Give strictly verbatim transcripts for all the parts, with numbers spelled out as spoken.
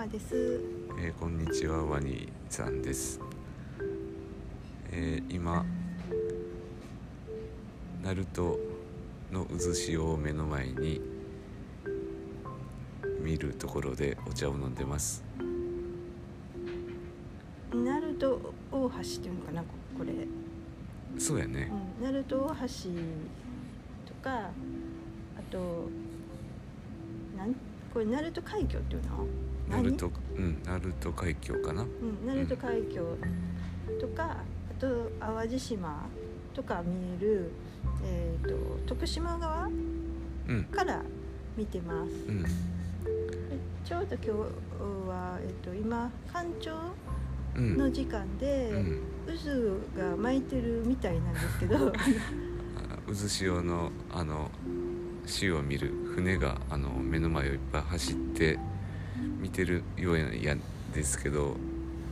マです。えー、こんにちは、ワニさんです。えー、今ナルトの渦潮を目の前に見るところでお茶を飲んでます。ナルト大橋っていうのかな、これ。そうやね、うん、ナルト大橋とか、あとなんこれナルト海峡っていうの？ナルト、うん、ナルト海峡かな、うん、ナルト海峡とか、あと淡路島とか見える、えー、と徳島側、うん、から見てます。うん、ちょうど今日は、えー、と今干潮の時間で、うん、渦が巻いてるみたいなんですけど渦潮のあの潮を見る船があの目の前をいっぱい走って見てるようやですけど、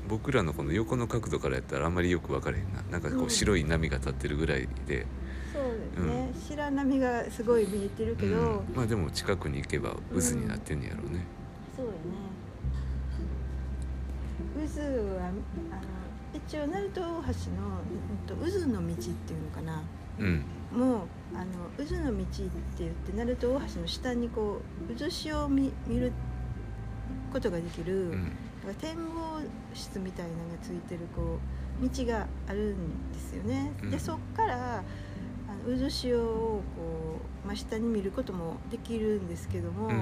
僕らのこの横の角度からやったらあんまりよく分からへんな。なんかこう白い波が立ってるぐらいで、うん、そうですね、うん、白波がすごい見えてるけど、うん、まあでも近くに行けば渦になってんやろうね。うん、そうよね。渦はあの一応鳴門大橋の渦の道っていうのかな、うん、もうあの渦の道って言って、鳴門大橋の下にこう渦潮を 見, 見ることができる、うん、展望室みたいなのがついてるこう道があるんですよね。うん、でそこからあの渦潮をこう真下に見ることもできるんですけども、うんう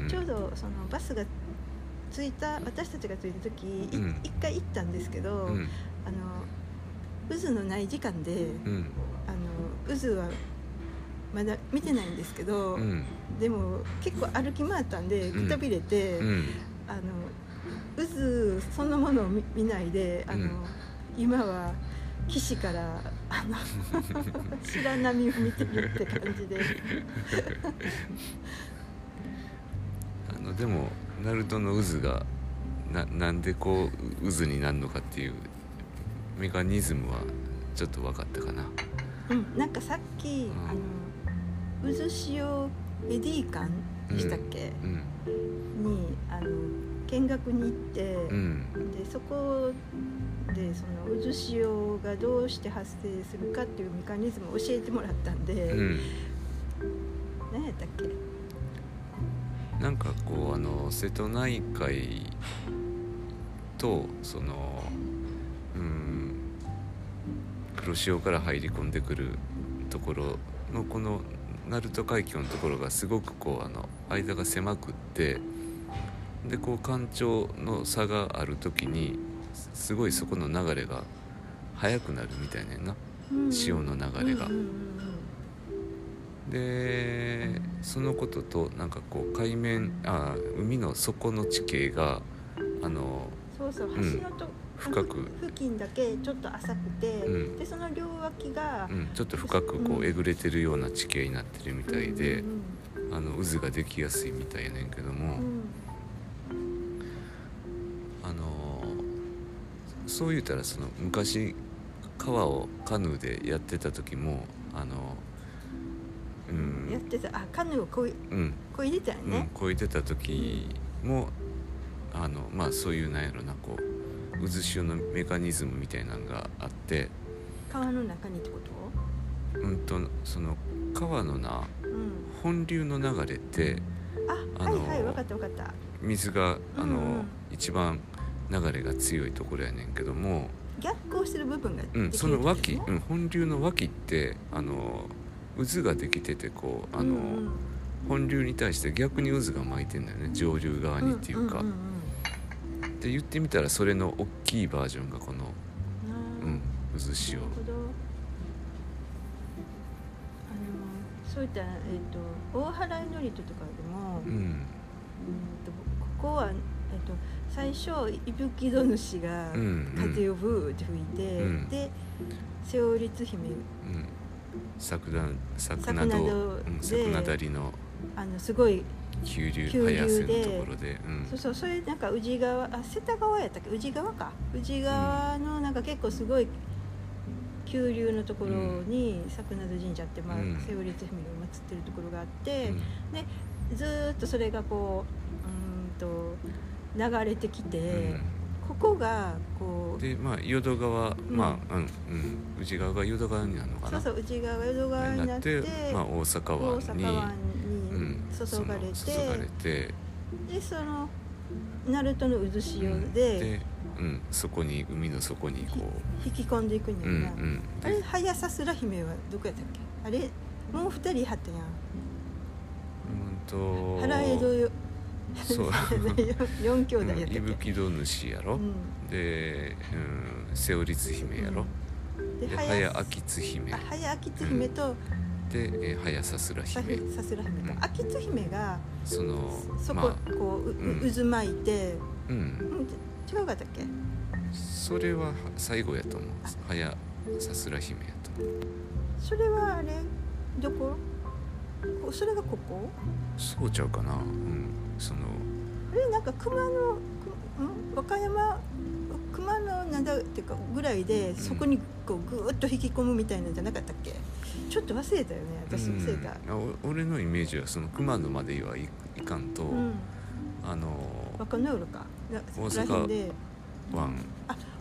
んうん、ちょうどそのバスが着いた、私たちが着いた時、うん、一回行ったんですけど、うん、あの渦のない時間で、うん、あの渦はまだ見てないんですけど、うん、でも結構歩き回ったんでくたびれて、うんうん、あの渦そのものを 見, 見ないであの、うん、今は岸からあの白波を見てるって感じであのでもナルトの渦が な, なんでこう渦になるのかっていうメカニズムはちょっと分かったかな。うん、なんかさっき、うん、あの渦潮エディー館でしたっけ、うんうん、にあの見学に行って、うん、でそこでその渦潮がどうして発生するかっていうメカニズムを教えてもらったんで、うん、何やったっけ、なんかこうあの瀬戸内海とその、うん、黒潮から入り込んでくるところのこの鳴門海峡のところがすごくこうあの間が狭くって、でこう干潮の差があるときにすごいそこの流れが速くなるみたいねんな、うん、潮の流れが、うんうんうん、でそのこととなんかこう海面あ海の底の地形があのそうそう橋のと、うん、深く付近だけちょっと浅くて、うん、でその両脇が、うん、ちょっと深くこうえぐれてるような地形になってるみたいで、うんうんうん、あの渦ができやすいみたいやねんけども、うん、あのそう言ったらその昔川をカヌーでやってた時もあの、うん、やってたあカヌーをこい、うん、こいでたよね、うん、こいでた時もあの、まあ、そういうなんやろなこう渦潮のメカニズムみたいなのがあって、川の中にってこと？うんとその川のな、うん、本流の流れってあのはいはい分かった分かった水があの、うんうん、一番流れが強いところやねんけども、逆行してる部分ができる、ね、うん、その脇、うん、本流の脇ってあの渦ができててこうあの、うんうん、本流に対して逆に渦が巻いてんだよね、上流側にっていうか、うんうんうんうん、で言ってみたらそれの大きいバージョンがこの、うん、渦潮。なるほど。あのそういった、えー、と大原祈りとかでも、うんうん、ここは、えっと、最初いぶき戸主が風をブーって吹いて、うんうん、で瀬尾律姫、うん、桜など桜だりのあのすごい急流早瀬のところで、うん、そうそうそれなんか宇治川あ瀬田川やったっけ、宇治川か宇治川のなんか結構すごい急流のところに桜など神社って、まあうん、瀬尾律姫が祀ってるところがあって、うん、でずっとそれがこううんと流れてきて、うん、ここがこうで、まあ、淀川、うんまあうんうん、内側が淀川になるのかな、そうそう内側が淀川になって、まあ、大阪湾に、大阪湾に注がれて、うん、その注がれてでその鳴門の渦潮で、うんでうん、そこに海の底にこう引き込んでいくんやな、うんうん、あれハヤサスラ姫はどこやったっけ、あれもう二人いはったやん、うんと原江戸よそう四兄弟やったっけ、伊吹戸主やろ、うん、で、うん、瀬尾律姫やろ、うん、で早明津姫、あ早明津姫と、うん、でえ早さすら姫、さすら姫と、うん、明津姫がそのそこ、まあ、こう、うん、渦巻いて、うんうん違うかったっけ？それは最後やと思う。はやさすら姫やと思う。それはあれどこ？それがここ？そうちゃうかな。うん、そのあれなんか熊の和歌山熊のなんだっていうかぐらいでそこにこうぐーっと引き込むみたいなんじゃなかったっけ？ちょっと忘れたよね。私忘れた。うん、俺のイメージはその熊野まではい、いかんと、うん、あの若野浦か。大阪湾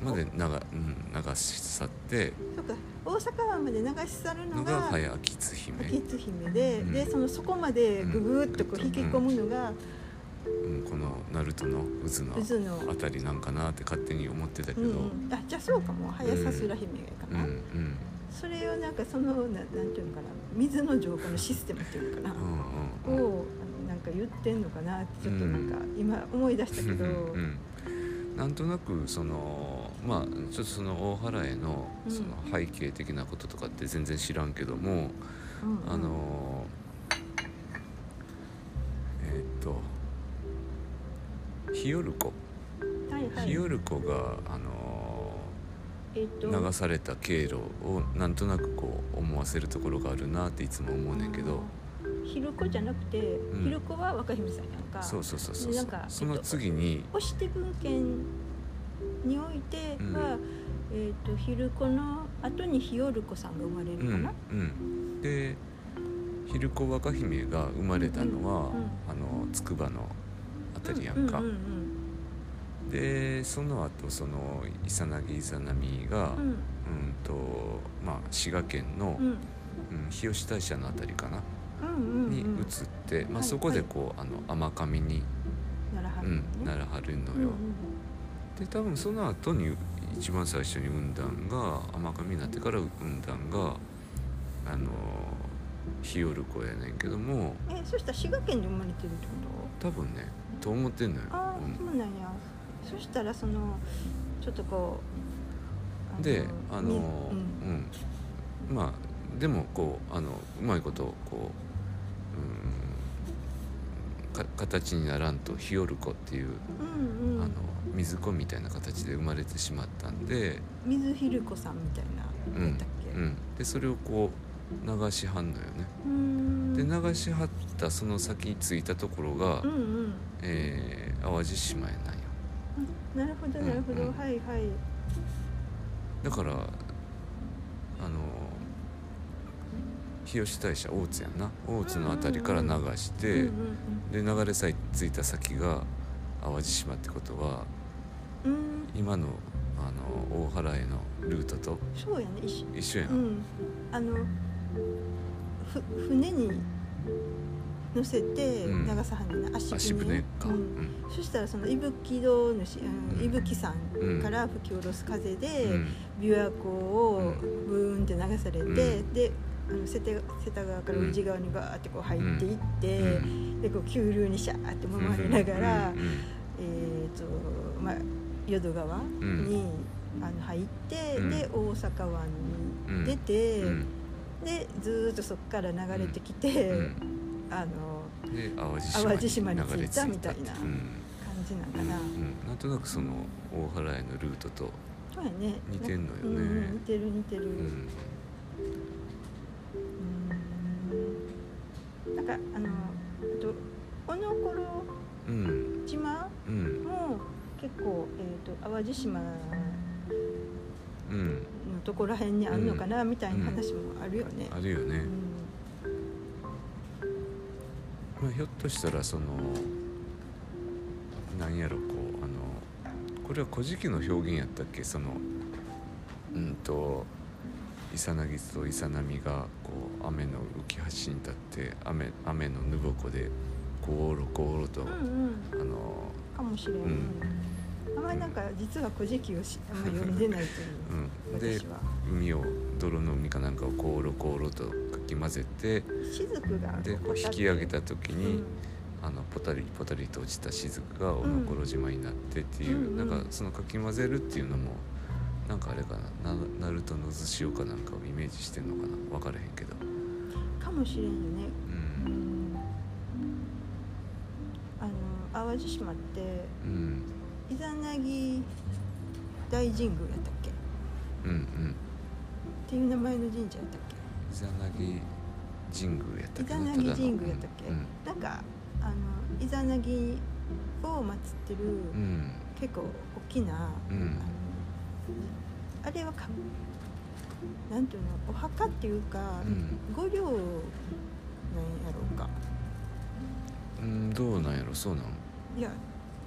まで 流,、うん、流し去ってそうか大阪湾まで流し去るのが早明津姫、明津姫 で,、うん、で そ, のそこまでぐぐっとこう引き込むのが、うんうん、この鳴門の渦のあたりなんかなって勝手に思ってたけど、うん、あじゃあそうかも早さすら姫かな、うんうんうん、それをなんかそのななんていうのかな水の浄化のシステムっていうのかなうんうん、うん、をなんか言ってんのかなってちょっとなんか今思い出したけど、うんうんうん、なんとなくそのまあちょっとその大原へ の, その背景的なこととかって全然知らんけども、うんうん、あのえー、っと日和子、はいはい、日和子があの、えー、っと流された経路をなんとなくこう思わせるところがあるなっていつも思うねんけど。ひろこじゃなくて、うん、ひろこは若姫さんやんか。そうそうそうそう。なんかその次に、えっと、押して文献においては、うん、えっとひろこの後にひよるこさんが生まれるかな。うんうん、でひろこ若姫が生まれたのは、うんうん、あのつくばのあたりやんか。うんうんうんうん、でその後そのイサナギイサナミが、うん、うんとまあ滋賀県の、うんうん、日吉大社のあたりかな。うんうんうん、に移って、まあはい、そこでこう、はい、あの甘神にならはる、ねうん、ならはるのよ、うんうん、で多分その後に一番最初に産んだんが甘神になってから産んだんがあの日和子やねんけどもえそしたら滋賀県で生まれてるってこと多分ねと思ってんのよああ、うん、そうなんやそしたらそのちょっとこうあのであの、うんうん、まあでもこうあのうまいことこう形にならんとひよるこっていう、うんうん、あの水子みたいな形で生まれてしまったんで水ひるこさんみたいな、うん、だっけ、うん、でそれをこう流しはんのよねうんで流しはったその先着いたところが、うんうんえー、淡路島やなんよ、うん、なるほどなるほど、うんうん、はいはいだからあの日吉大社大津やんな大津のあたりから流して、うんうんうん、で流れさえ着いた先が淡路島ってことは、うん、今の、 あの大原へのルートとそうやね一緒、一緒やん、うん、あのふ船に乗せて流さはんねんな、うん、足船か、うんうん、そしたらその伊吹戸主、うん、伊吹さんから吹き下ろす風で、うん、琵琶湖をブーンって流されて、うん、であの瀬田川から宇治川にバーってこう入っていって、うん、でこう急流にシャーって揉まれながら、うんえーとまあ、淀川に、うん、あの入って、うん、で大阪湾に出て、うん、でずっとそこから流れてきて、うん、あので淡路島に着いたみたいな感じなんかな、うんうんうん、なんとなくその大原へのルートと似てんのよね、うん、似てる似てる、うんなんかあのあと小野頃島、うん、も結構、えー、と淡路島のとこら辺にあるのかな、うん、みたいな話もあるよね、うん、あるよね、うんまあ、ひょっとしたらそのなんやろここれは古事記の表現やったっけ、そのうんとイサナギとイサナミがこう雨の浮き橋に立って 雨, 雨のぬぼこでゴーロゴーロと、うんうん、あのかもしれない、うんうん、あまりなんか実は古事記をしあんまり読んでないという、うん、私はで海を泥の海かなんかをゴーロゴーロとかき混ぜて、雫がでこう引き上げた時に、うん、あのポタリポタリと落ちた雫がおのころ島になってっていう、うんうんうん、なんかそのかき混ぜるっていうのもなんかあれかな、ナルトの図しようかなんかをイメージしてんのかな、分からへんけどかもしれんよね、うんうん、あの淡路島って、うん、イザナギ大神宮やったっけ、うんうんっていう名前の神社やったっけ、イザナギ神宮やったっけ、イザナギ神宮やったっけ、うん、なんかあのイザナギを祀ってる、うん、結構大きな、うんあれはかなんていうのお墓っていうか、うん、御陵なんやろうか、うん、どうなんやろそうなん、いや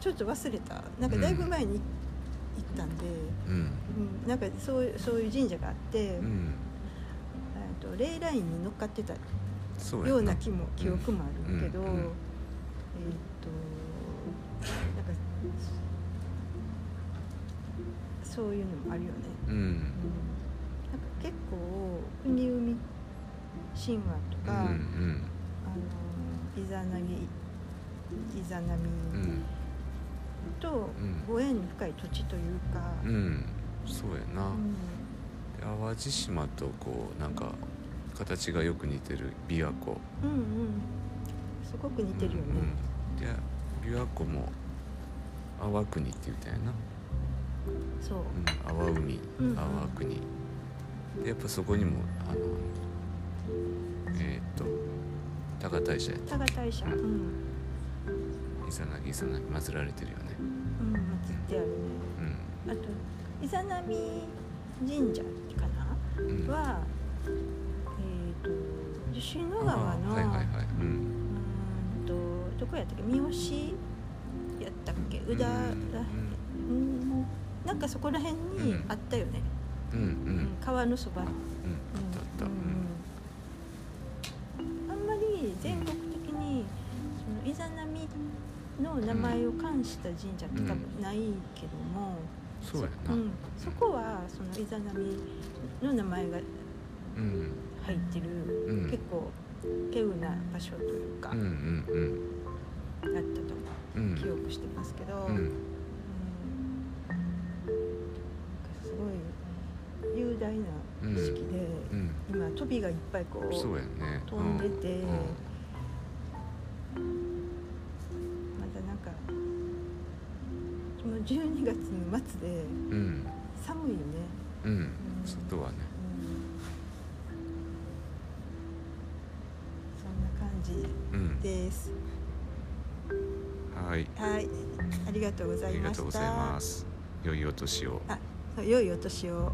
ちょっと忘れた、なんかだいぶ前に行ったんで、うんうん、なんかそう、そういう神社があって、うん、あとレイラインに乗っかってたような気も記憶もあるけど、うんうんうん、えー、っとなんかそういうのもあるよね、うんうん、なんか結構国生み神話とか、うんうん、あのイザナギイザナミとご縁の深い土地というか、うんうん、そうやな、うん、淡路島とこうなんか形がよく似てる琵琶湖、うんうん、すごく似てるよね、うんうん、で琵琶湖も淡国って言ったんやな、そう、うん、淡海、うん、淡国でやっぱそこにもあのえー、っと高大社やった高大社、うん、イザナギイザナミ祀られてるよね、うん祀ってあるね、うん、あとイザナミ神社かな、うん、はえー、っと吉野川のはいはいはい、うん、うんとどこやったっけ、三好やったっけ、宇田らへん、うんなんかそこら辺にあったよね、うんうんうん、川のそばに、うん、あんまり全国的にそのイザナミの名前を冠した神社って多分ないけども、うんうん そ, うん、そこはそのイザナミの名前が入ってる、うん、結構稀有な場所というか、うんうんうん、だったと記憶してますけど、うんうん雄大な景色で、うんうん、今飛びがいっぱいこう、そうやね、飛んでて、うんうん、またなんかこのじゅうにがつの末で、うん、寒いよね、うんうん、外はね、うん、そんな感じです、うん、はい、はい、ありがとうございました、ありがとうございます、良いお年を、あ、良いお年を。